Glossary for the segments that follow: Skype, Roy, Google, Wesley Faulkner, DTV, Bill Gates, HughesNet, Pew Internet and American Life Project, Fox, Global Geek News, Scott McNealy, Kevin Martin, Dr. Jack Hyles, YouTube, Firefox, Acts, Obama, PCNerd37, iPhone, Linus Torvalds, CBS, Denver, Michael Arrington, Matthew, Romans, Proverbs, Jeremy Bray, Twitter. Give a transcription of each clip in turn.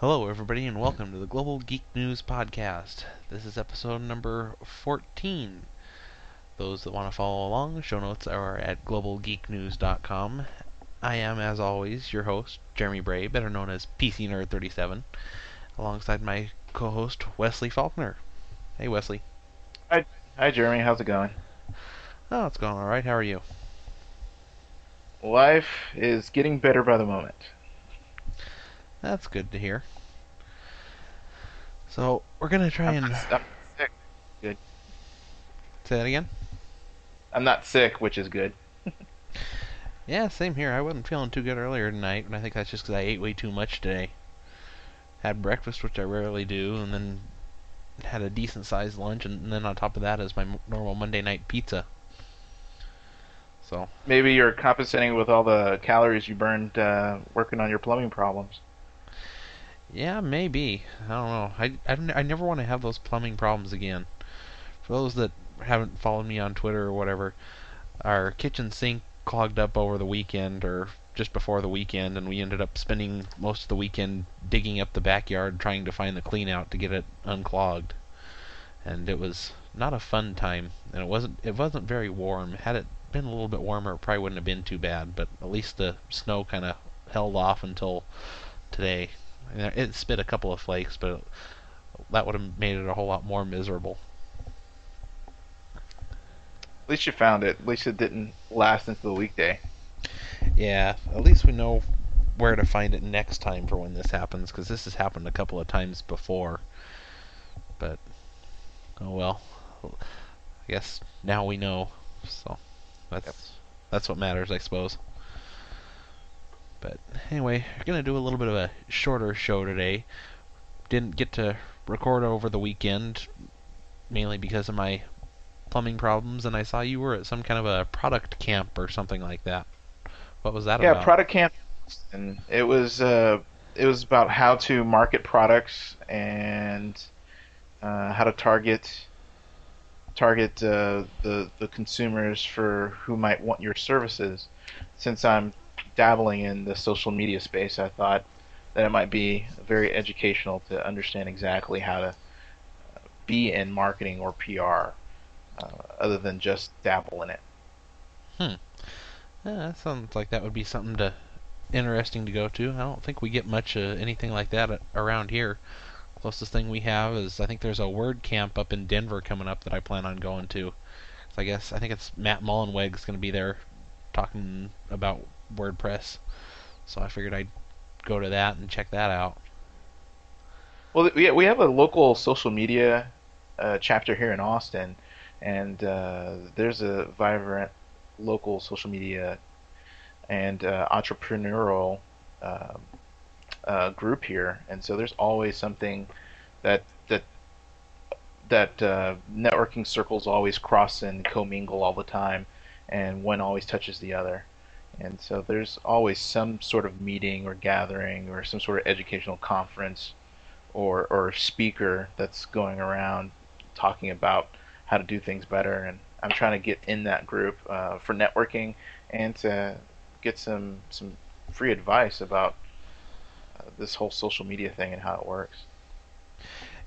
Hello, everybody, and welcome to the Global Geek News podcast. This is episode number 14. Those that want to follow along, the show notes are at globalgeeknews.com. I am, as always, your host, Jeremy Bray, better known as PCNerd37, alongside my co-host, Wesley Faulkner. Hey, Wesley. Hi, Jeremy. How's it going? Oh, it's going all right. How are you? Life is getting better by the moment. That's good to hear. So, we're going to try and... I'm sick. Good. Say that again? I'm not sick, which is good. Yeah, same here. I wasn't feeling too good earlier tonight, and I think that's just because I ate way too much today. Had breakfast, which I rarely do, and then had a decent-sized lunch, and then on top of that is my normal Monday night pizza. So maybe you're compensating with all the calories you burned working on your plumbing problems. Yeah, maybe. I don't know. I never want to have those plumbing problems again. For those that haven't followed me on Twitter or whatever, our kitchen sink clogged up over the weekend or just before the weekend, and we ended up spending most of the weekend digging up the backyard trying to find the clean out to get it unclogged. And it was not a fun time, and it wasn't very warm. Had it been a little bit warmer, it probably wouldn't have been too bad, but at least the snow kind of held off until today. It spit a couple of flakes, but that would have made it a whole lot more miserable. At least you found it. At least it didn't last into the weekday. Yeah, at least we know where to find it next time for when this happens, because this has happened a couple of times before. But, oh well. I guess now we know, so... That's what matters, I suppose. But anyway, we're going to do a little bit of a shorter show today. Didn't get to record over the weekend, mainly because of my plumbing problems, and I saw you were at some kind of a product camp or something like that. What was that about? Yeah, product camp. And it was about how to market products and how to target the consumers for who might want your services. Since I'm dabbling in the social media space, I thought that it might be very educational to understand exactly how to be in marketing or PR, other than just dabble in it. Yeah, that sounds like that would be something interesting to go to. I don't think we get much anything like that around here. Closest thing we have is I think there's a word camp up in Denver coming up that I plan on going to. So I think it's Matt Mullenweg's going to be there talking about WordPress. So I figured I'd go to that and check that out. Well, we have a local social media chapter here in Austin, and there's a vibrant local social media and entrepreneurial group here, and so there's always something that networking circles always cross and commingle all the time, and one always touches the other, and so there's always some sort of meeting or gathering or some sort of educational conference or speaker that's going around talking about how to do things better, and I'm trying to get in that group for networking and to get some free advice about this whole social media thing and how it works.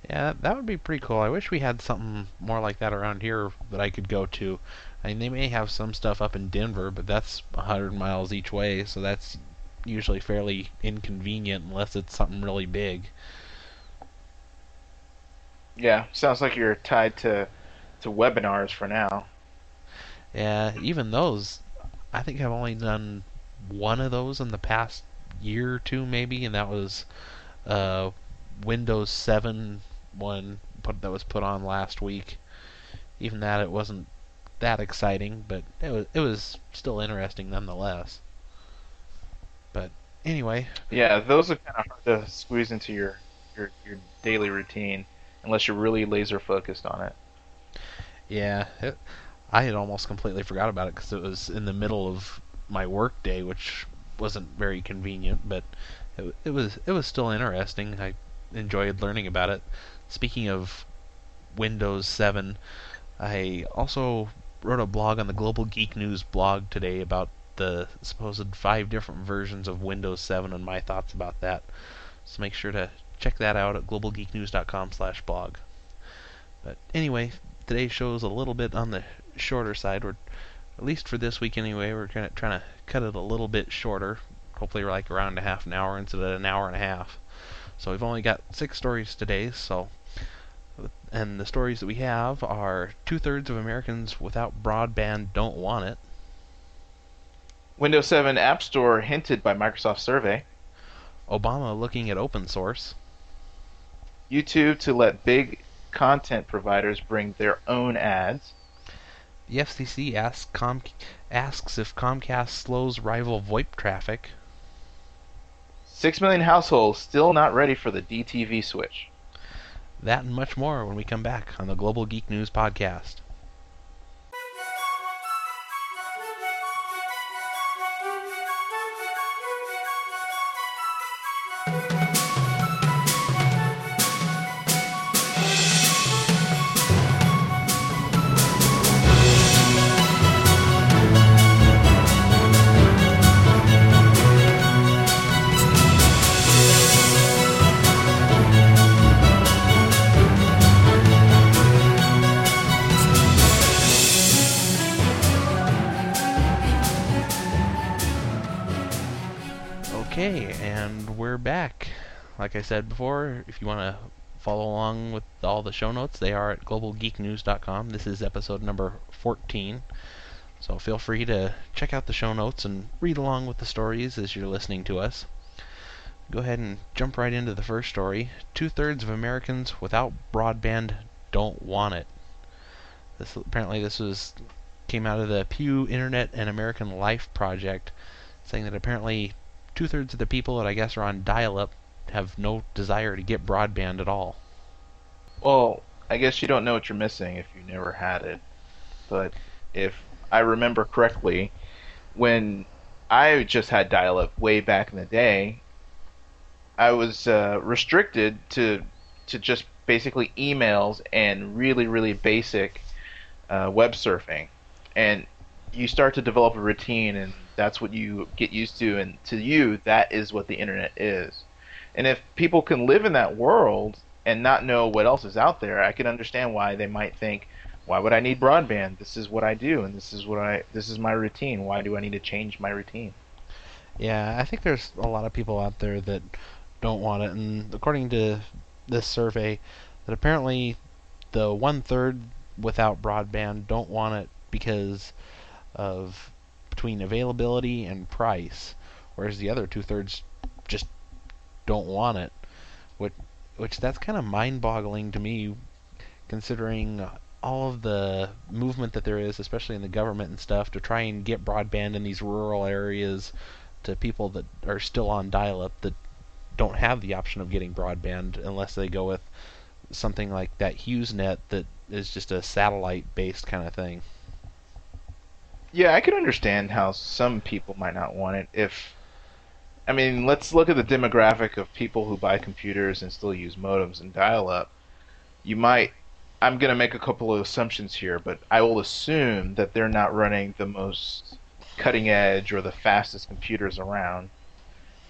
Yeah, that would be pretty cool. I wish we had something more like that around here that I could go to. I mean, they may have some stuff up in Denver, but that's 100 miles each way, so that's usually fairly inconvenient unless it's something really big. Yeah, sounds like you're tied to webinars for now. Yeah, even those. I think I've only done one of those in the past year or two maybe, and that was Windows 7 one that was put on last week. Even that, it wasn't that exciting, but it was still interesting nonetheless. But anyway, yeah, those are kind of hard to squeeze into your daily routine unless you're really laser focused on it. Yeah, I had almost completely forgot about it because it was in the middle of my work day, which wasn't very convenient, but it was still interesting. I enjoyed learning about it. Speaking of Windows 7, I also wrote a blog on the Global Geek News blog today about the supposed 5 different versions of Windows 7 and my thoughts about that. So make sure to check that out at globalgeeknews.com/blog. But anyway, today's show is a little bit on the shorter side. We're, at least for this week anyway, we're gonna trying to cut it a little bit shorter. Hopefully we're like around a half an hour instead of an hour and a half. So we've only got 6 stories today, so... And the stories that we have are 2/3 of Americans without broadband don't want it. Windows 7 App Store hinted by Microsoft survey. Obama looking at open source. YouTube to let big content providers bring their own ads. The FCC asks if Comcast slows rival VoIP traffic. 6 million households still not ready for the DTV switch. That and much more when we come back on the Global Geek News Podcast. Like I said before, if you want to follow along with all the show notes, they are at globalgeeknews.com. This is episode number 14. So feel free to check out the show notes and read along with the stories as you're listening to us. Go ahead and jump right into the first story. 2/3 of Americans without broadband don't want it. This, apparently this came out of the Pew Internet and American Life Project, saying that apparently 2/3 of the people that I guess are on dial-up have no desire to get broadband at all. Well, I guess you don't know what you're missing if you never had it. But if I remember correctly, when I just had dial-up way back in the day, I was restricted to just basically emails and really, really basic web surfing. And you start to develop a routine, and that's what you get used to. And to you, that is what the internet is. And if people can live in that world and not know what else is out there, I can understand why they might think, why would I need broadband? This is what I do, and this is my routine. Why do I need to change my routine? Yeah, I think there's a lot of people out there that don't want it. And according to this survey, that apparently the 1/3 without broadband don't want it because of between availability and price, whereas the other 2/3 just don't want it, which that's kind of mind-boggling to me, considering all of the movement that there is, especially in the government and stuff, to try and get broadband in these rural areas to people that are still on dial-up that don't have the option of getting broadband unless they go with something like that HughesNet that is just a satellite-based kind of thing. Yeah, I can understand how some people might not want it if... I mean, let's look at the demographic of people who buy computers and still use modems and dial-up. I'm going to make a couple of assumptions here, but I will assume that they're not running the most cutting-edge or the fastest computers around,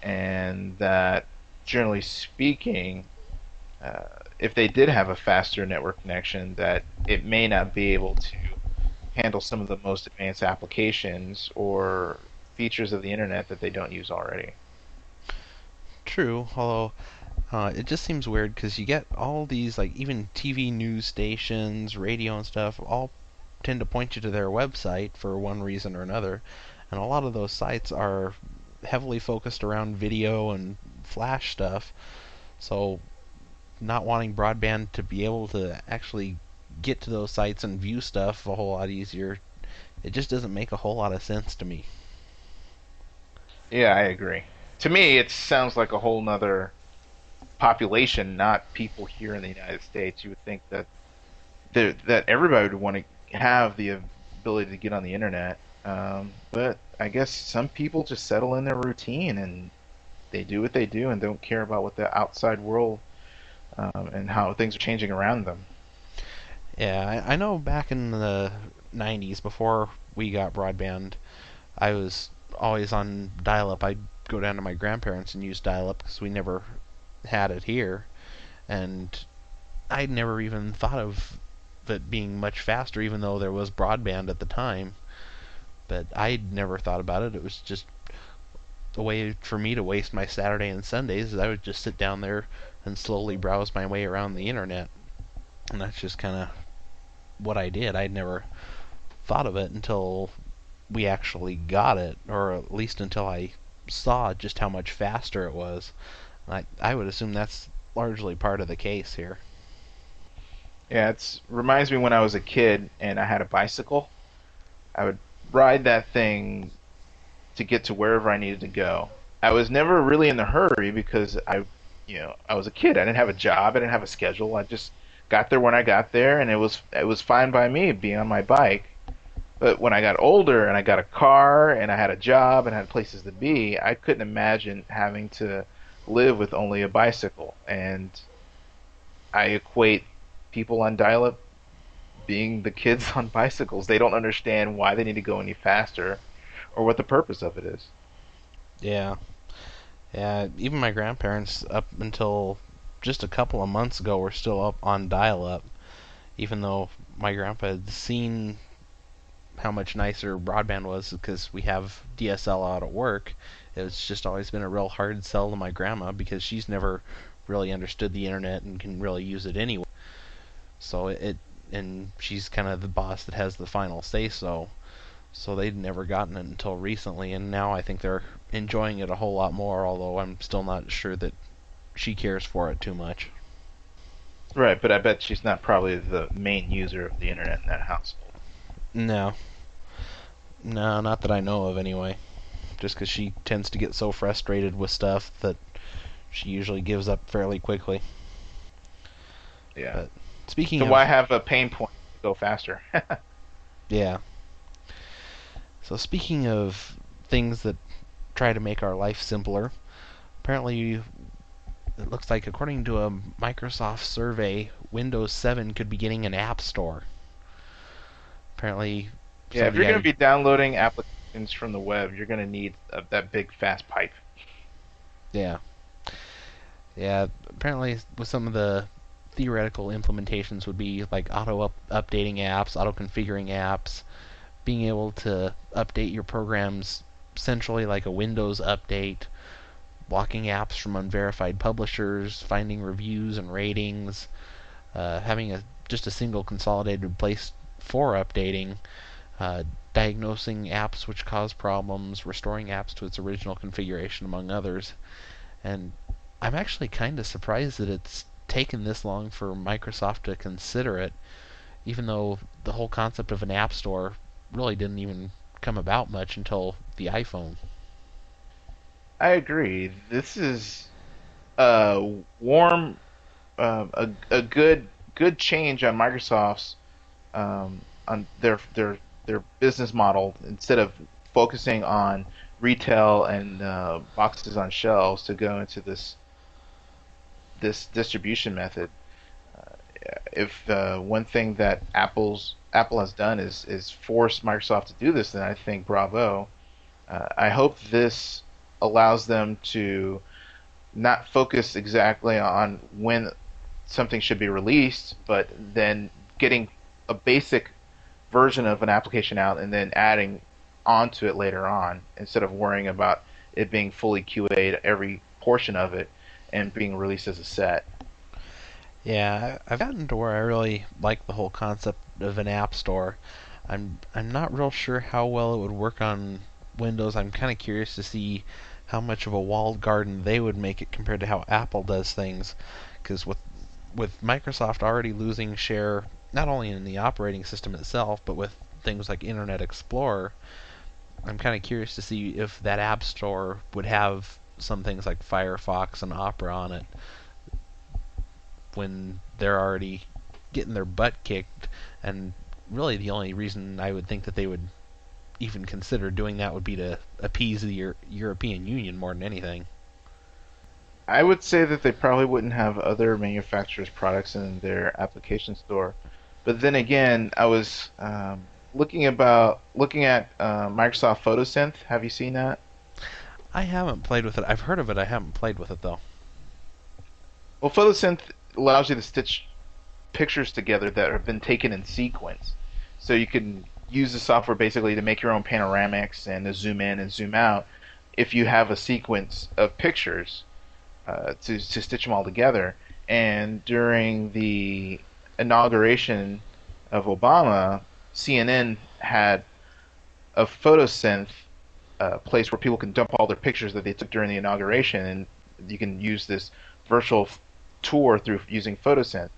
and that, generally speaking, if they did have a faster network connection, that it may not be able to handle some of the most advanced applications or features of the internet that they don't use already. True, although it just seems weird because you get all these, like even TV news stations, radio and stuff, all tend to point you to their website for one reason or another, and a lot of those sites are heavily focused around video and flash stuff, so not wanting broadband to be able to actually get to those sites and view stuff a whole lot easier, it just doesn't make a whole lot of sense to me. Yeah, I agree. To me, it sounds like a whole nother population, not people here in the United States. You would think that that everybody would want to have the ability to get on the internet, but I guess some people just settle in their routine and they do what they do and don't care about what the outside world and how things are changing around them. Yeah, I know back in the 90s, before we got broadband, I was always on dial-up. I'd go down to my grandparents and use dial-up because we never had it here, and I'd never even thought of it being much faster, even though there was broadband at the time. But I'd never thought about it. It was just a way for me to waste my Saturday and Sundays, is I would just sit down there and slowly browse my way around the internet. And that's just kind of what I did. I'd never thought of it until we actually got it, or at least until I saw just how much faster it was. I would assume that's largely part of the case here. Yeah, it reminds me when I was a kid and I had a bicycle. I would ride that thing to get to wherever I needed to go. I was never really in a hurry because I was a kid. I didn't have a job. I didn't have a schedule. I just got there when I got there, and it was fine by me being on my bike. But when I got older and I got a car and I had a job and had places to be, I couldn't imagine having to live with only a bicycle. And I equate people on dial-up being the kids on bicycles. They don't understand why they need to go any faster or what the purpose of it is. Yeah. Yeah, even my grandparents up until just a couple of months ago were still up on dial-up, even though my grandpa had seen how much nicer broadband was because we have DSL out at work. It's just always been a real hard sell to my grandma because she's never really understood the internet and can really use it anyway. So and she's kind of the boss that has the final say so. So they'd never gotten it until recently, and now I think they're enjoying it a whole lot more, although I'm still not sure that she cares for it too much. Right, but I bet she's not probably the main user of the internet in that household. No. No, not that I know of anyway. Just because she tends to get so frustrated with stuff that she usually gives up fairly quickly. Yeah. But speaking of... So why have a pain point to go faster? Yeah. So speaking of things that try to make our life simpler, apparently it looks like, according to a Microsoft survey, Windows 7 could be getting an app store. Apparently... Yeah, if you're going to be downloading applications from the web, you're going to need that big, fast pipe. Yeah. Yeah, apparently with some of the theoretical implementations would be like auto-updating apps, auto-configuring apps, being able to update your programs centrally like a Windows update, blocking apps from unverified publishers, finding reviews and ratings, having just a single consolidated place for updating, diagnosing apps which cause problems, restoring apps to its original configuration, among others. And I'm actually kind of surprised that it's taken this long for Microsoft to consider it, even though the whole concept of an app store really didn't even come about much until the iPhone. I agree. This is a good change on Microsoft's on their business model. Instead of focusing on retail and boxes on shelves, to go into this distribution method. If one thing that Apple has done is force Microsoft to do this, then I think bravo. I hope this allows them to not focus exactly on when something should be released, but then getting a basic version of an application out and then adding onto it later on, instead of worrying about it being fully QA'd, every portion of it, and being released as a set. Yeah, I've gotten to where I really like the whole concept of an app store. I'm not real sure how well it would work on Windows. I'm kind of curious to see how much of a walled garden they would make it compared to how Apple does things. Because with Microsoft already losing share, not only in the operating system itself, but with things like Internet Explorer, I'm kind of curious to see if that app store would have some things like Firefox and Opera on it, when they're already getting their butt kicked. And really the only reason I would think that they would even consider doing that would be to appease the European Union more than anything. I would say that they probably wouldn't have other manufacturers' products in their application store. But then again, I was looking at Microsoft Photosynth. Have you seen that? I haven't played with it. I've heard of it. I haven't played with it, though. Well, Photosynth allows you to stitch pictures together that have been taken in sequence. So you can use the software basically to make your own panoramics and to zoom in and zoom out if you have a sequence of pictures to stitch them all together. And during the inauguration of Obama, CNN had a Photosynth place where people can dump all their pictures that they took during the inauguration, and you can use this virtual tour through using Photosynth.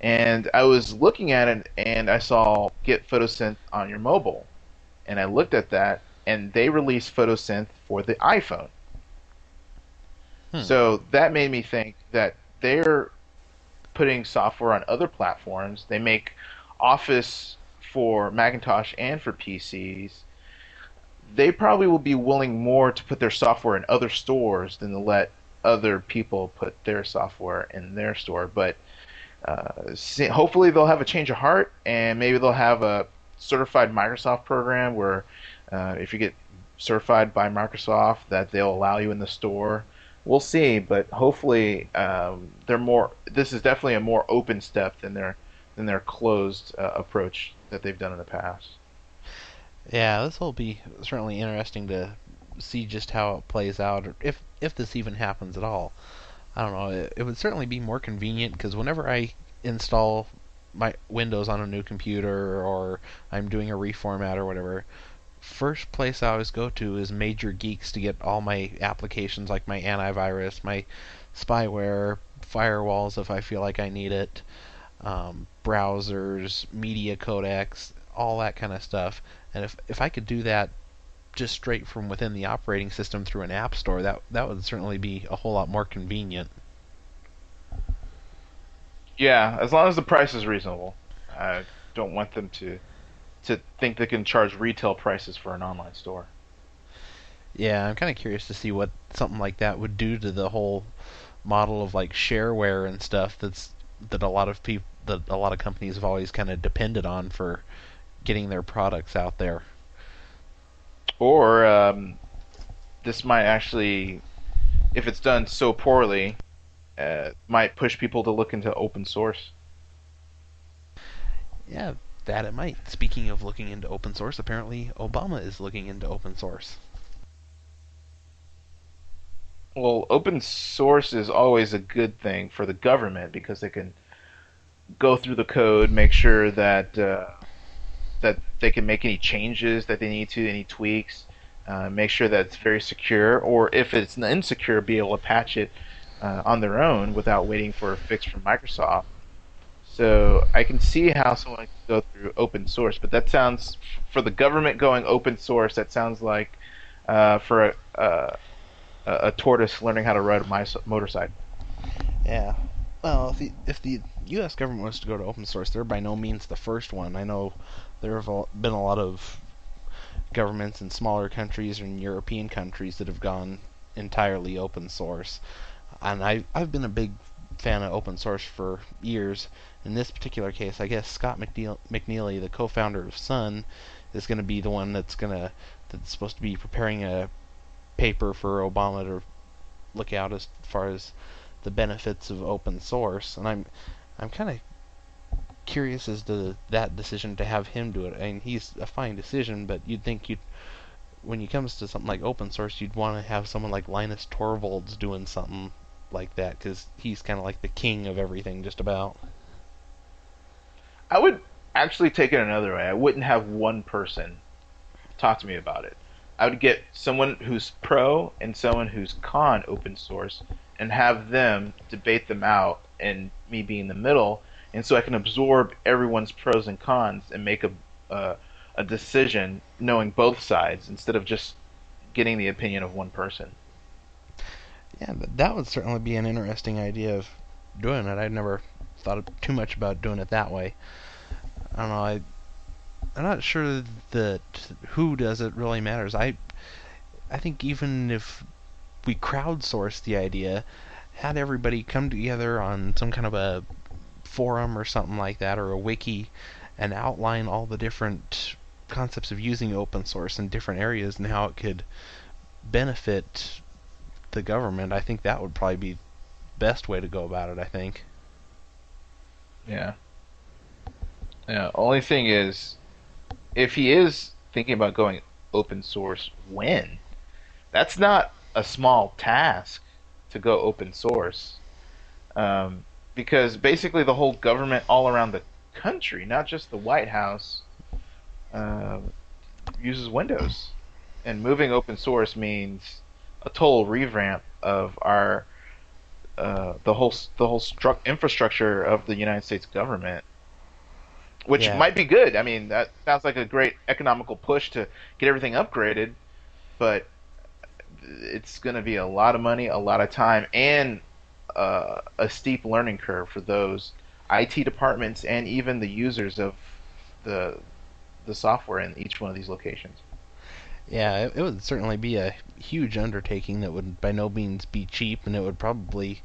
And I was looking at it, and I saw get Photosynth on your mobile, and I looked at that, and they released Photosynth for the iPhone. So that made me think that they're putting software on other platforms. They make Office for Macintosh and for PCs. They probably will be willing more to put their software in other stores than to let other people put their software in their store. But hopefully they'll have a change of heart, and maybe they'll have a certified Microsoft program where if you get certified by Microsoft, that they'll allow you in the store. We'll see, but hopefully they're more. This is definitely a more open step than their closed approach that they've done in the past. Yeah, this will be certainly interesting to see just how it plays out, or if this even happens at all. I don't know. It would certainly be more convenient, because whenever I install my Windows on a new computer or I'm doing a reformat or whatever, first place I always go to is Major Geeks to get all my applications, like my antivirus, my spyware, firewalls if I feel like I need it, browsers, media codecs, all that kind of stuff. And if I could do that just straight from within the operating system through an app store, that would certainly be a whole lot more convenient. Yeah, as long as the price is reasonable. I don't want them to think they can charge retail prices for an online store. Yeah, I'm kind of curious to see what something like that would do to the whole model of like shareware and stuff that a lot of companies have always kind of depended on for getting their products out there. Or this might actually, if it's done so poorly, might push people to look into open source. Yeah, that it might. Speaking of looking into open source, apparently Obama is looking into open source. Well, open source is always a good thing for the government, because they can go through the code, make sure that that they can make any changes that they need to, any tweaks, make sure that it's very secure, or if it's insecure, be able to patch it on their own without waiting for a fix from Microsoft. So I can see how someone can go through open source, but that sounds, for the government going open source, that sounds like for a tortoise learning how to ride a motorcycle. Yeah. Well, if the U.S. government wants to go to open source, they're by no means the first one. I know there have been a lot of governments in smaller countries and European countries that have gone entirely open source. And I've been a big fan of open source for years. In this particular case, I guess Scott McNealy, the co-founder of Sun, is going to be the one that's supposed to be preparing a paper for Obama to look out as far as the benefits of open source. And I'm kind of curious as to that decision to have him do it. I mean, he's a fine decision, but you'd think when it comes to something like open source, you'd want to have someone like Linus Torvalds doing something like that, because he's kind of like the king of everything just about. I would actually take it another way. I wouldn't have one person talk to me about it. I would get someone who's pro and someone who's con open source and have them debate them out, and me be in the middle, and so I can absorb everyone's pros and cons and make a decision knowing both sides, instead of just getting the opinion of one person. Yeah, but that would certainly be an interesting idea of doing it. I'd never thought too much about doing it that way. I don't know. I'm not sure that who does it really matters. I think even if we crowdsourced the idea, had everybody come together on some kind of a forum or something like that, or a wiki, and outline all the different concepts of using open source in different areas and how it could benefit the government, I think that would probably be best way to go about it, I think. Yeah. Yeah. Only thing is, if he is thinking about going open source, when? That's not a small task to go open source, because basically the whole government all around the country, not just the White House, uses Windows. And moving open source means a total revamp of our the whole infrastructure of the United States government, which might be good. I mean, that sounds like a great economical push to get everything upgraded, but it's going to be a lot of money, a lot of time, and a steep learning curve for those IT departments and even the users of the software in each one of these locations. Yeah, it would certainly be a huge undertaking that would by no means be cheap, and it would probably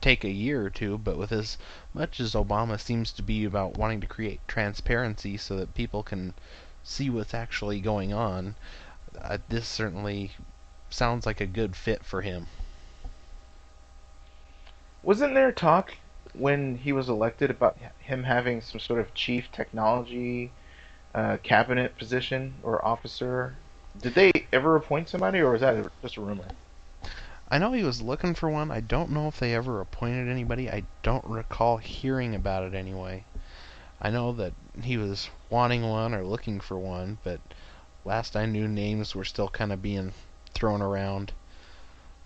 take a year or two, but with as much as Obama seems to be about wanting to create transparency so that people can see what's actually going on, this certainly sounds like a good fit for him. Wasn't there talk when he was elected about him having some sort of chief technology cabinet position or officer? Did they ever appoint somebody, or was that just a rumor? I know he was looking for one. I don't know if they ever appointed anybody. I don't recall hearing about it anyway. I know that he was wanting one or looking for one, but last I knew, names were still kind of being thrown around.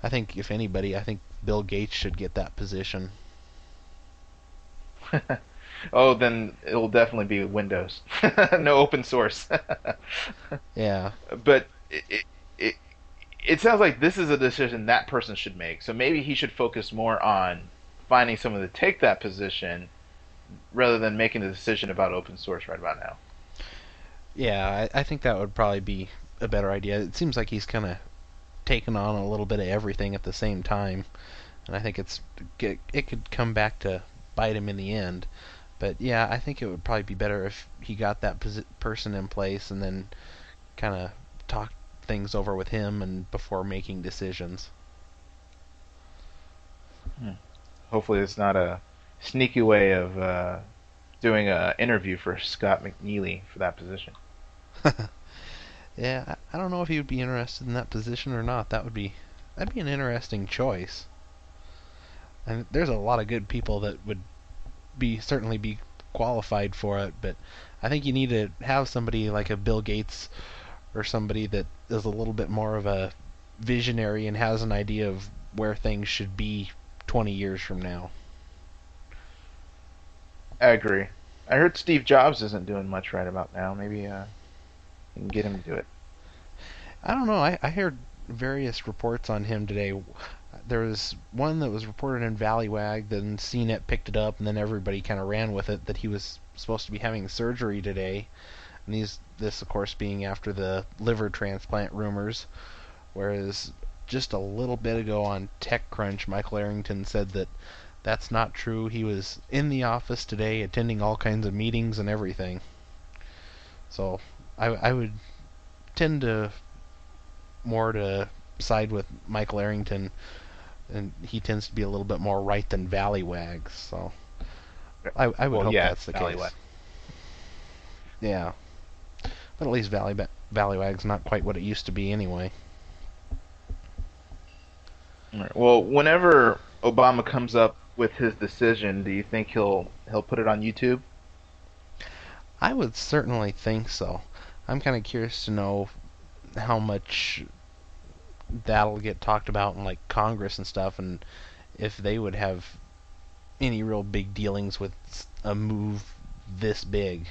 I think, if anybody, I think Bill Gates should get that position. Oh, then it'll definitely be Windows. No open source. Yeah. But it sounds like this is a decision that person should make. So maybe he should focus more on finding someone to take that position rather than making the decision about open source right about now. Yeah, I think that would probably be a better idea. It seems like he's kind of taken on a little bit of everything at the same time. And I think it could come back to bite him in the end. But yeah, I think it would probably be better if he got that person in place and then kind of talked things over with him and before making decisions. Hopefully it's not a sneaky way of doing an interview for Scott McNealy for that position. Yeah, I don't know if he would be interested in that position or not. That'd be an interesting choice. And there's a lot of good people that would certainly be qualified for it, but I think you need to have somebody like a Bill Gates or somebody that is a little bit more of a visionary and has an idea of where things should be 20 years from now. I agree. I heard Steve Jobs isn't doing much right about now. Maybe you can get him to do it. I don't know. I heard various reports on him today. There was one that was reported in Valleywag, then CNET picked it up, and then everybody kind of ran with it, that he was supposed to be having surgery today. And this, of course, being after the liver transplant rumors. Whereas just a little bit ago on TechCrunch, Michael Arrington said that that's not true. He was in the office today attending all kinds of meetings and everything. So I would tend to more to side with Michael Arrington, and he tends to be a little bit more right than Valleywag, so I would hope that's the case. Yeah, but at least Valleywag's not quite what it used to be anyway. All right. Well, whenever Obama comes up with his decision, do you think he'll put it on YouTube? I would certainly think so. I'm kind of curious to know how much that'll get talked about in like Congress and stuff, and if they would have any real big dealings with a move this big.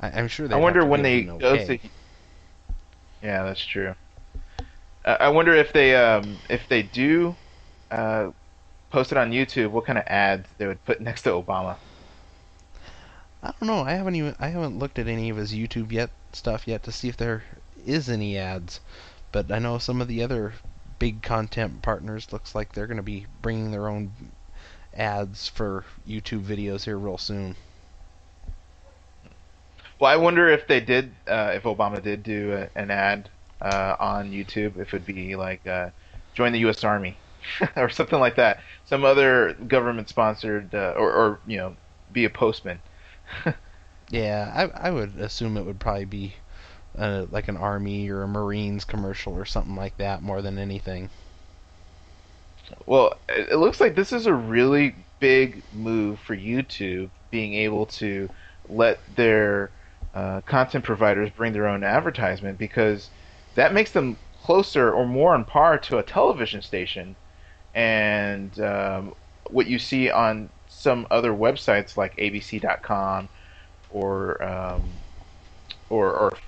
I'm sure they. I wonder when they go to. Yeah, that's true. I wonder if they do post it on YouTube, what kind of ads they would put next to Obama. I don't know. I haven't looked at any of his YouTube stuff yet to see if there is any ads. But I know some of the other big content partners looks like they're going to be bringing their own ads for YouTube videos here real soon. Well, I wonder if they did, if Obama did do an ad on YouTube, if it would be like, join the U.S. Army. or something like that. Some other government-sponsored, or you know, be a postman. Yeah, I would assume it would probably be like an Army or a Marines commercial or something like that more than anything. Well, it looks like this is a really big move for YouTube, being able to let their content providers bring their own advertisement, because that makes them closer or more on par to a television station. And what you see on some other websites like abc.com or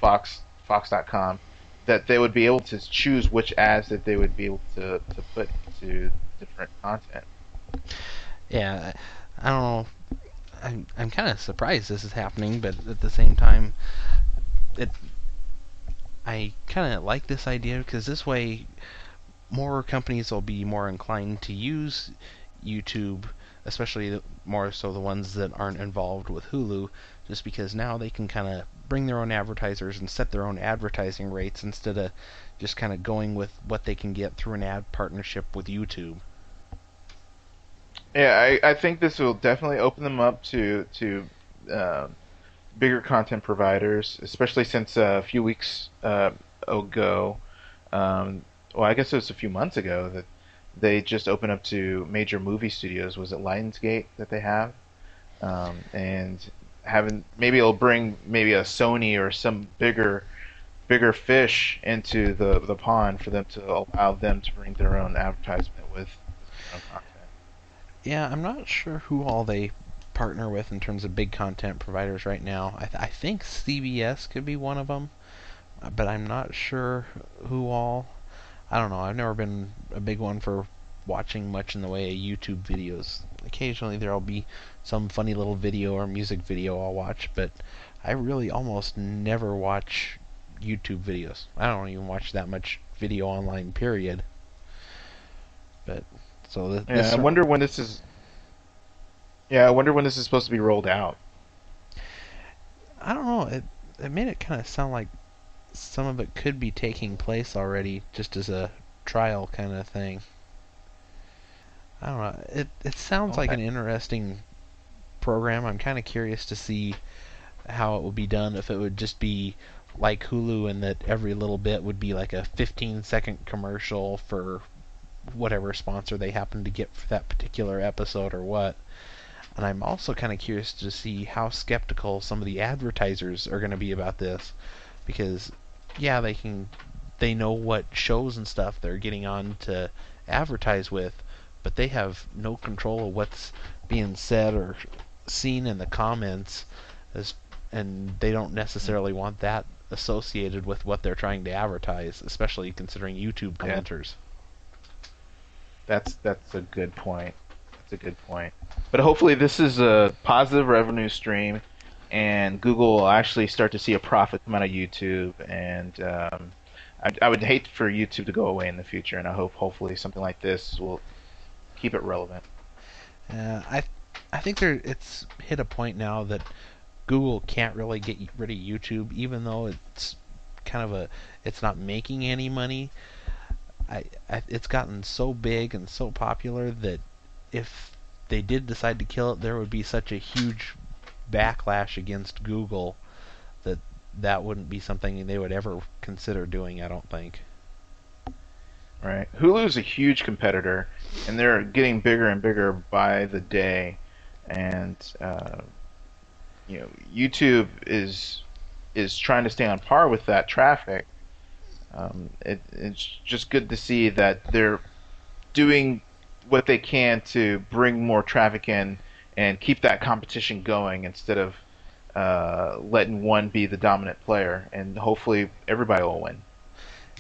fox.com, that they would be able to choose which ads that they would be able to put to different content. Yeah, I don't know. I'm kind of surprised this is happening, but at the same time, I kind of like this idea, because this way more companies will be more inclined to use YouTube, especially more so the ones that aren't involved with Hulu, just because now they can kind of bring their own advertisers and set their own advertising rates instead of just kind of going with what they can get through an ad partnership with YouTube. Yeah, I think this will definitely open them up to bigger content providers, especially since a few weeks ago, well, I guess it was a few months ago, that they just opened up to major movie studios. Was it Lionsgate that they have? And having, maybe it'll bring maybe a Sony or some bigger fish into the pond for them to allow them to bring their own advertisement with their own content. Yeah, I'm not sure who all they partner with in terms of big content providers right now. I think CBS could be one of them, but I'm not sure who all. I don't know. I've never been a big one for watching much in the way of YouTube videos. Occasionally there'll be some funny little video or music video I'll watch, but I really almost never watch YouTube videos. I don't even watch that much video online, period. But so yeah, I wonder when this is. Yeah, I wonder when this is supposed to be rolled out. I don't know. It made it kind of sound like some of it could be taking place already, just as a trial kind of thing. I don't know. It sounds like an interesting program. I'm kind of curious to see how it would be done. If it would just be like Hulu, and that every little bit would be like a 15-second commercial for whatever sponsor they happen to get for that particular episode, or what. And I'm also kind of curious to see how skeptical some of the advertisers are going to be about this, because yeah, they know what shows and stuff they're getting on to advertise with, but they have no control of what's being said or seen in the comments, and they don't necessarily want that associated with what they're trying to advertise, especially considering YouTube commenters. That's a good point. That's a good point. But hopefully this is a positive revenue stream, and Google will actually start to see a profit come out of YouTube. And I would hate for YouTube to go away in the future, and I hope hopefully something like this will keep it relevant. I think it's hit a point now that Google can't really get rid of YouTube, even though it's kind of it's not making any money. It's gotten so big and so popular that if they did decide to kill it, there would be such a huge backlash against Google that wouldn't be something they would ever consider doing, I don't think. Right. Hulu's a huge competitor, and they're getting bigger and bigger by the day. And you know, YouTube is trying to stay on par with that traffic. It's just good to see that they're doing what they can to bring more traffic in and keep that competition going, instead of letting one be the dominant player. And hopefully everybody will win.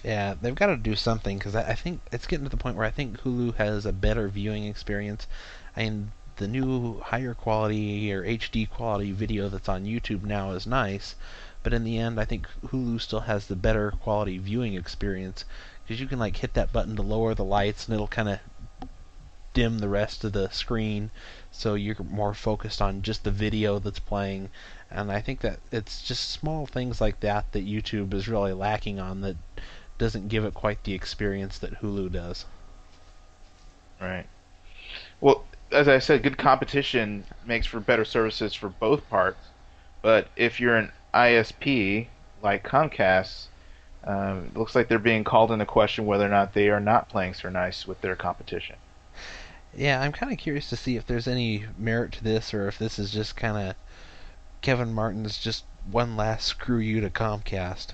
Yeah, they've got to do something, because I think it's getting to the point where I think Hulu has a better viewing experience. I mean, the new higher quality or HD quality video that's on YouTube now is nice, but in the end I think Hulu still has the better quality viewing experience, because you can like hit that button to lower the lights and it'll kind of dim the rest of the screen, so you're more focused on just the video that's playing. And I think that it's just small things like that that YouTube is really lacking on, that doesn't give it quite the experience that Hulu does. Right. Well, as I said, good competition makes for better services for both parts. But if you're an ISP like Comcast, it looks like they're being called into question whether or not they are not playing so nice with their competition. Yeah, I'm kind of curious to see if there's any merit to this, or if this is just kind of Kevin Martin's just one last screw you to Comcast.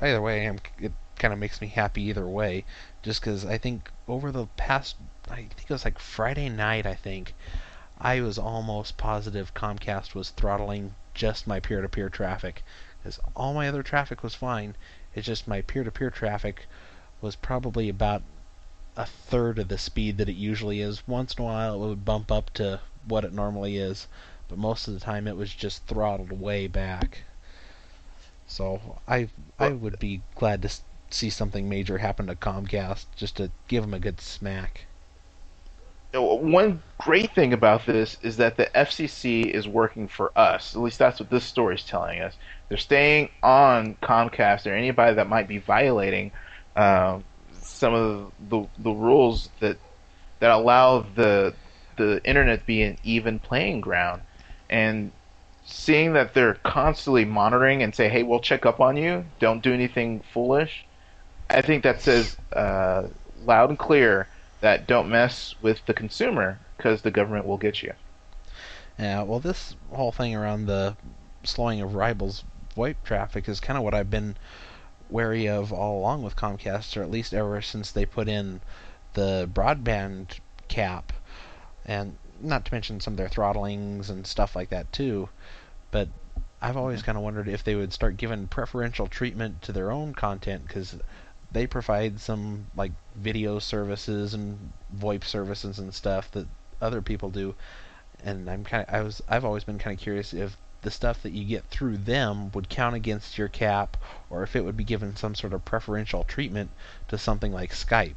Either way, it kind of makes me happy either way, just because I think over the past, I think it was like Friday night, I was almost positive Comcast was throttling just my peer-to-peer traffic, because all my other traffic was fine. It's just my peer-to-peer traffic was probably about a third of the speed that it usually is. Once in a while it would bump up to what it normally is, but most of the time it was just throttled way back. So I would be glad to see something major happen to Comcast, just to give them a good smack. One great thing about this is that the FCC is working for us. At least that's what this story is telling us. They're staying on Comcast or anybody that might be violating some of the rules that allow the internet to be an even playing ground. And seeing that they're constantly monitoring and say, hey, we'll check up on you, don't do anything foolish, I think that says loud and clear that don't mess with the consumer, because the government will get you. Yeah, well, this whole thing around the slowing of rivals' VoIP traffic is kind of what I've been wary of all along with Comcast, or at least ever since they put in the broadband cap, and not to mention some of their throttlings and stuff like that too. But I've always kind of wondered if they would start giving preferential treatment to their own content, because they provide some like video services and VoIP services and stuff that other people do, and I've always been kind of curious if the stuff that you get through them would count against your cap, or if it would be given some sort of preferential treatment to something like Skype.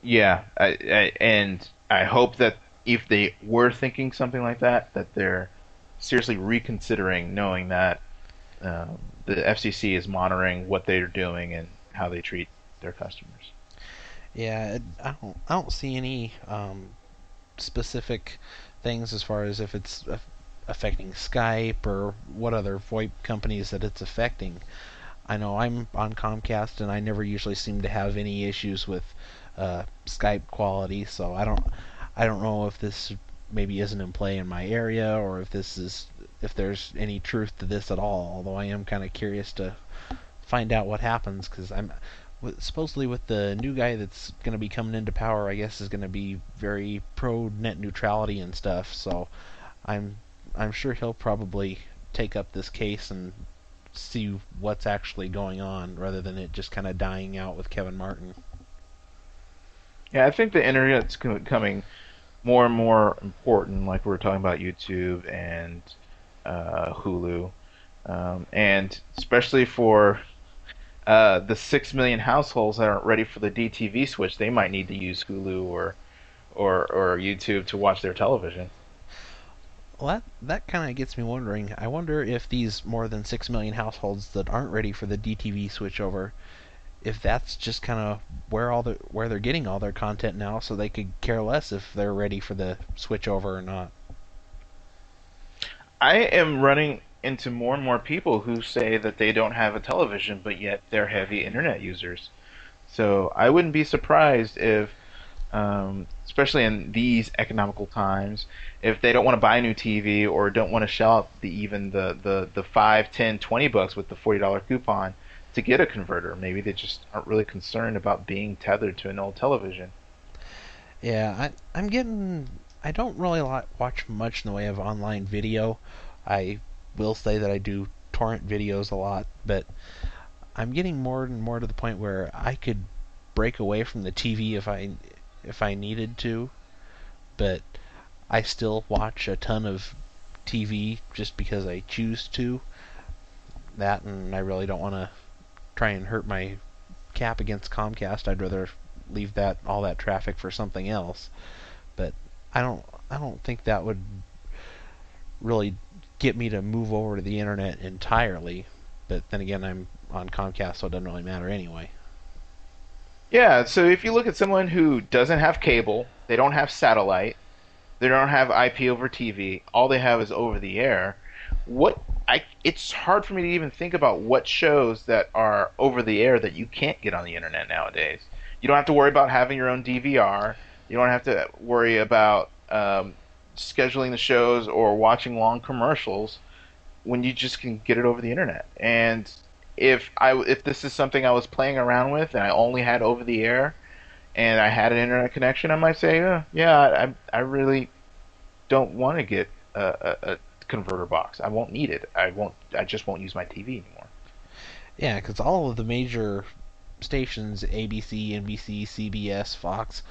Yeah, I hope that if they were thinking something like that, that they're seriously reconsidering, knowing that the FCC is monitoring what they're doing and how they treat their customers. Yeah, I don't see any specific things as far as if it's affecting Skype or what other VoIP companies that it's affecting. I know I'm on Comcast, and I never usually seem to have any issues with Skype quality, so I don't know if this maybe isn't in play in my area, or if there's any truth to this at all. Although I am kind of curious to find out what happens, because supposedly with the new guy that's going to be coming into power, I guess is going to be very pro net neutrality and stuff. So I'm sure he'll probably take up this case and see what's actually going on, rather than it just kind of dying out with Kevin Martin. Yeah, I think the internet's becoming more and more important, like we were talking about YouTube and Hulu, and especially for the 6 million households that aren't ready for the DTV switch, they might need to use Hulu or YouTube to watch their television. Well, that kind of gets me wondering. I wonder if these more than 6 million households that aren't ready for the DTV switchover, if that's just kind of where they're getting all their content now, so they could care less if they're ready for the switch over or not. I am running into more and more people who say that they don't have a television, but yet they're heavy internet users. So I wouldn't be surprised if, especially in these economical times, if they don't want to buy a new TV or don't want to shell out the $5, $10, $20 with the $40 coupon to get a converter. Maybe they just aren't really concerned about being tethered to an old television. Yeah, I don't really watch much in the way of online video. I will say that I do torrent videos a lot, but I'm getting more and more to the point where I could break away from the TV if I needed to, but I still watch a ton of TV just because I choose to. That, and I really don't want to try and hurt my cap against Comcast. I'd rather leave all that traffic for something else. But I don't think that would really get me to move over to the internet entirely. But then again, I'm on Comcast, so it doesn't really matter anyway. Yeah, so if you look at someone who doesn't have cable, they don't have satellite, they don't have IP over TV, all they have is over the air, it's hard for me to even think about what shows that are over the air that you can't get on the internet nowadays. You don't have to worry about having your own DVR. You don't have to worry about scheduling the shows or watching long commercials when you just can get it over the internet. And if this is something I was playing around with and I only had over the air and I had an internet connection, I might say, I really don't want to get a converter box. I won't need it. I just won't use my TV anymore. Yeah, because all of the major stations, ABC, NBC, CBS, Fox,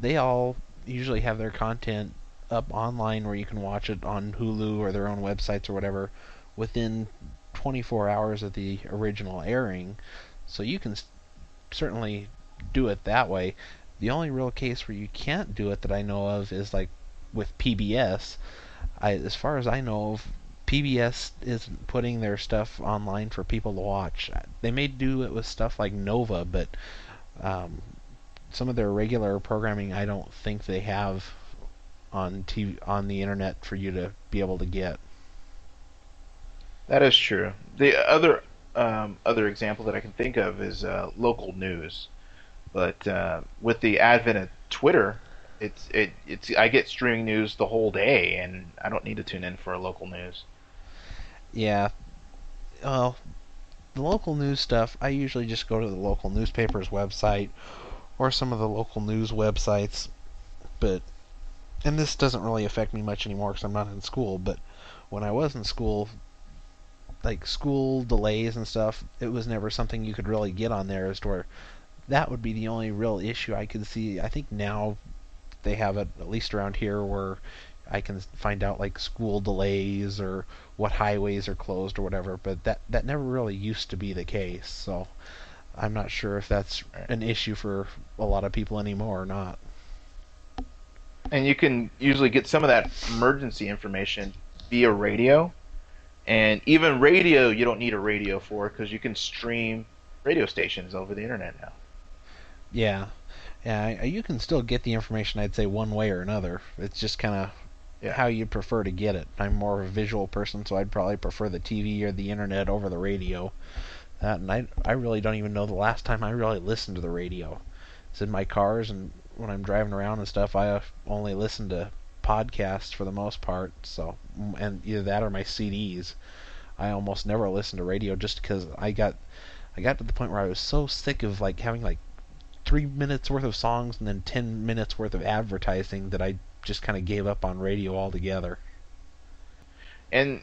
they all usually have their content up online where you can watch it on Hulu or their own websites or whatever within 24 hours of the original airing, so you can certainly do it that way. The only real case where you can't do it that I know of is like with PBS. As far as I know of, PBS isn't putting their stuff online for people to watch. They may do it with stuff like Nova, but some of their regular programming I don't think they have on the internet for you to be able to get. That is true. The other other example that I can think of is local news, but with the advent of Twitter, it's I get streaming news the whole day, and I don't need to tune in for local news. Yeah, well, the local news stuff, I usually just go to the local newspaper's website or some of the local news websites, but and this doesn't really affect me much anymore because I'm not in school. But when I was in school, like school delays and stuff, it was never something you could really get on there, as to where that would be the only real issue I could see. I think now they have it, at least around here, where I can find out like school delays or what highways are closed or whatever, but that never really used to be the case, so I'm not sure if that's an issue for a lot of people anymore or not. And you can usually get some of that emergency information via radio. And even radio, you don't need a radio for, because you can stream radio stations over the internet now. Yeah, you can still get the information, I'd say, one way or another. It's just kind of how you prefer to get it. I'm more of a visual person, so I'd probably prefer the TV or the internet over the radio. And I really don't even know the last time I really listened to the radio. It's in my cars, and when I'm driving around and stuff, I only listen to podcasts for the most part, so, and either that or my CDs. I almost never listen to radio, just because I got to the point where I was so sick of like having like 3 minutes worth of songs and then 10 minutes worth of advertising that I just kind of gave up on radio altogether. And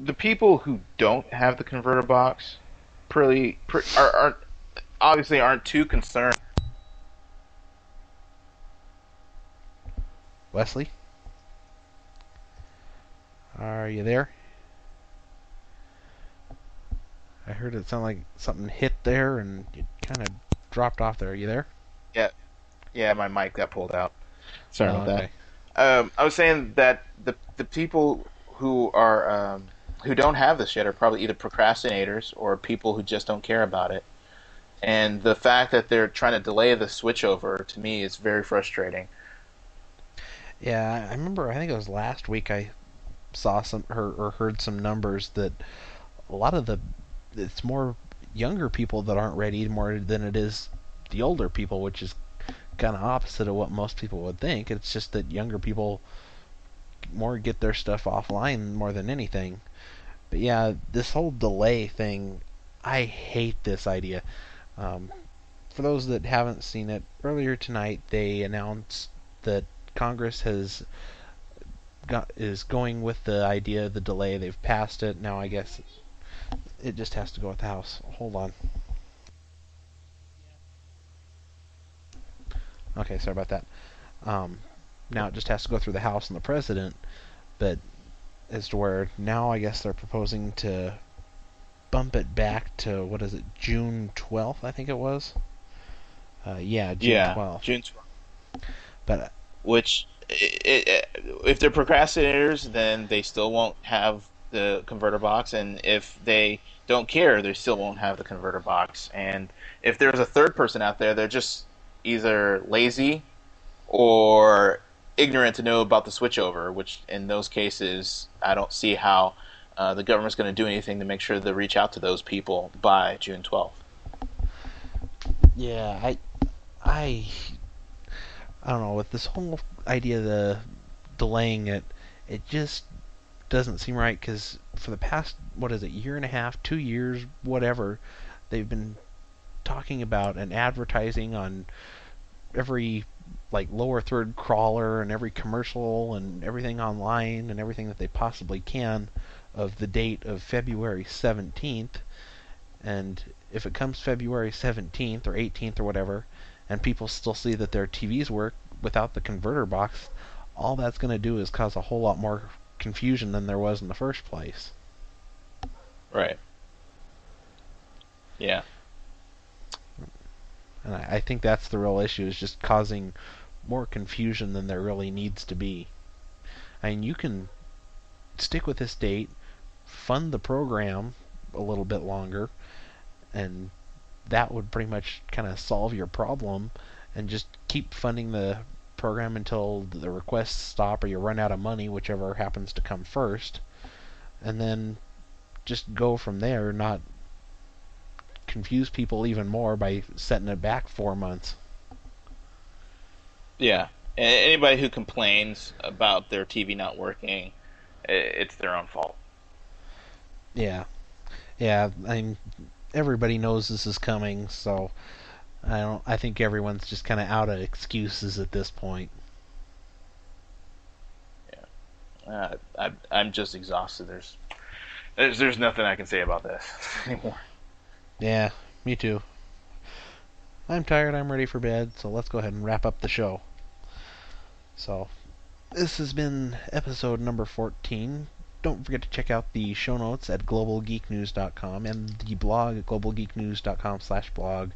the people who don't have the converter box obviously aren't too concerned. Wesley? Are you there? I heard it sound like something hit there and it kind of dropped off there. Are you there? Yeah, my mic got pulled out. Sorry about that. I was saying that the people who are who don't have this yet are probably either procrastinators or people who just don't care about it. And the fact that they're trying to delay the switchover, to me, is very frustrating. Yeah, I remember, I think it was last week I saw heard some numbers that a lot of it's more younger people that aren't ready more than it is the older people, which is kind of opposite of what most people would think. It's just that younger people more get their stuff offline more than anything. But yeah, this whole delay thing, I hate this idea. For those that haven't seen it, earlier tonight they announced that Congress is going with the idea of the delay. They've passed it. Now I guess it just has to go with the House. Hold on. Okay, sorry about that. Now it just has to go through the House and the President. But as to where now I guess they're proposing to bump it back to, what is it, June 12th, I think it was? June 12th. June 12th. But which, if they're procrastinators, then they still won't have the converter box, and if they don't care, they still won't have the converter box. And if there's a third person out there, they're just either lazy or ignorant to know about the switchover, which in those cases, I don't see how the government's going to do anything to make sure they reach out to those people by June 12th. Yeah, I don't know, with this whole idea of the delaying it, it just doesn't seem right, because for the past, what is it, year and a half, 2 years, whatever, they've been talking about and advertising on every like lower third crawler and every commercial and everything online and everything that they possibly can of the date of February 17th. And if it comes February 17th or 18th or whatever, and people still see that their TVs work without the converter box, all that's going to do is cause a whole lot more confusion than there was in the first place. Right. Yeah. And I think that's the real issue, is just causing more confusion than there really needs to be. I mean, you can stick with this date, fund the program a little bit longer, and that would pretty much kind of solve your problem, and just keep funding the program until the requests stop or you run out of money, whichever happens to come first, and then just go from there, not confuse people even more by setting it back 4 months. Yeah, and anybody who complains about their TV not working, it's their own fault. Yeah. Yeah, everybody knows this is coming, so I think everyone's just kind of out of excuses at this point. Yeah, I'm just exhausted. There's nothing I can say about this anymore. Yeah, me too. I'm tired. I'm ready for bed. So let's go ahead and wrap up the show. So this has been episode number 14. Don't forget to check out the show notes at globalgeeknews.com and the blog at globalgeeknews.com/blog.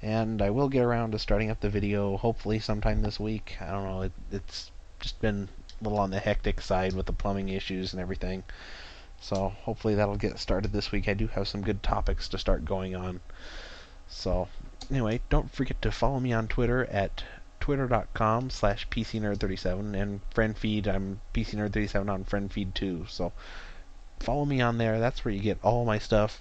And I will get around to starting up the video hopefully sometime this week. I don't know, it's just been a little on the hectic side with the plumbing issues and everything. So hopefully that'll get started this week. I do have some good topics to start going on. So anyway, don't forget to follow me on Twitter at twitter.com/PCNerd37, and FriendFeed, I'm PCNerd37 on FriendFeed too, so follow me on there. That's where you get all my stuff,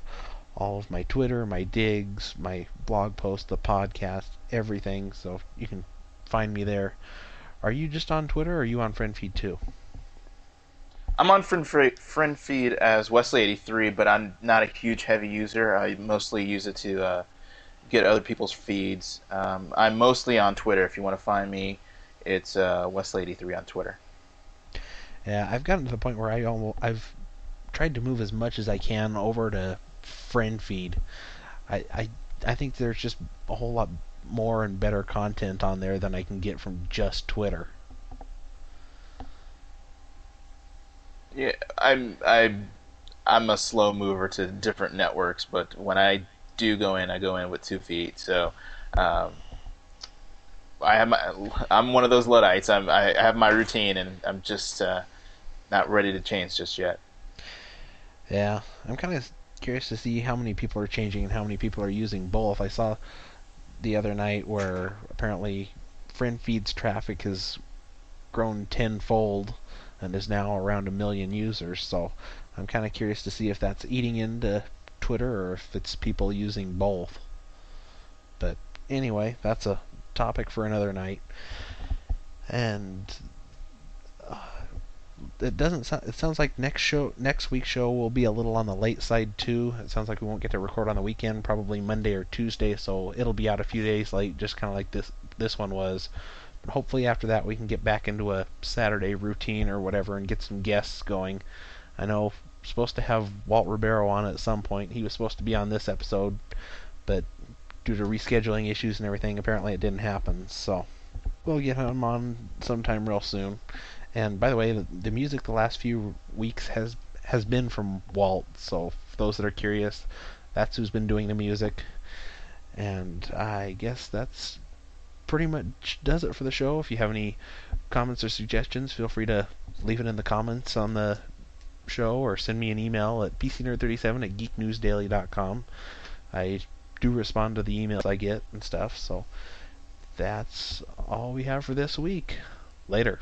all of my Twitter, my digs, my blog posts, the podcast, everything, so you can find me there. Are you just on Twitter, or are you on FriendFeed too? I'm on FriendFeed as Wesley83, but I'm not a huge heavy user. I mostly use it to get other people's feeds. I'm mostly on Twitter. If you want to find me, it's Wesley83 on Twitter. Yeah, I've gotten to the point where I've tried to move as much as I can over to FriendFeed. I think there's just a whole lot more and better content on there than I can get from just Twitter. Yeah, I'm a slow mover to different networks, but when I go in with 2 feet. So I'm one of those Luddites. I have my routine, and I'm just not ready to change just yet. Yeah, I'm kind of curious to see how many people are changing and how many people are using both. I saw the other night where apparently FriendFeed's traffic has grown tenfold and is now around 1 million users. So I'm kind of curious to see if that's eating into Twitter, or if it's people using both. But anyway, that's a topic for another night. And it sounds like next week's show will be a little on the late side too. It sounds like we won't get to record on the weekend, probably Monday or Tuesday, so it'll be out a few days late, just kind of like this one was. But hopefully after that we can get back into a Saturday routine or whatever and get some guests going. I know supposed to have Walt Ribeiro on at some point. He was supposed to be on this episode, but due to rescheduling issues and everything, apparently it didn't happen. So we'll get him on sometime real soon. And by the way, the music the last few weeks has been from Walt, so for those that are curious, that's who's been doing the music. And I guess that's pretty much does it for the show. If you have any comments or suggestions, feel free to leave it in the comments on the show or send me an email at PCNerd37@geeknewsdaily.com. I do respond to the emails I get and stuff, so that's all we have for this week. Later.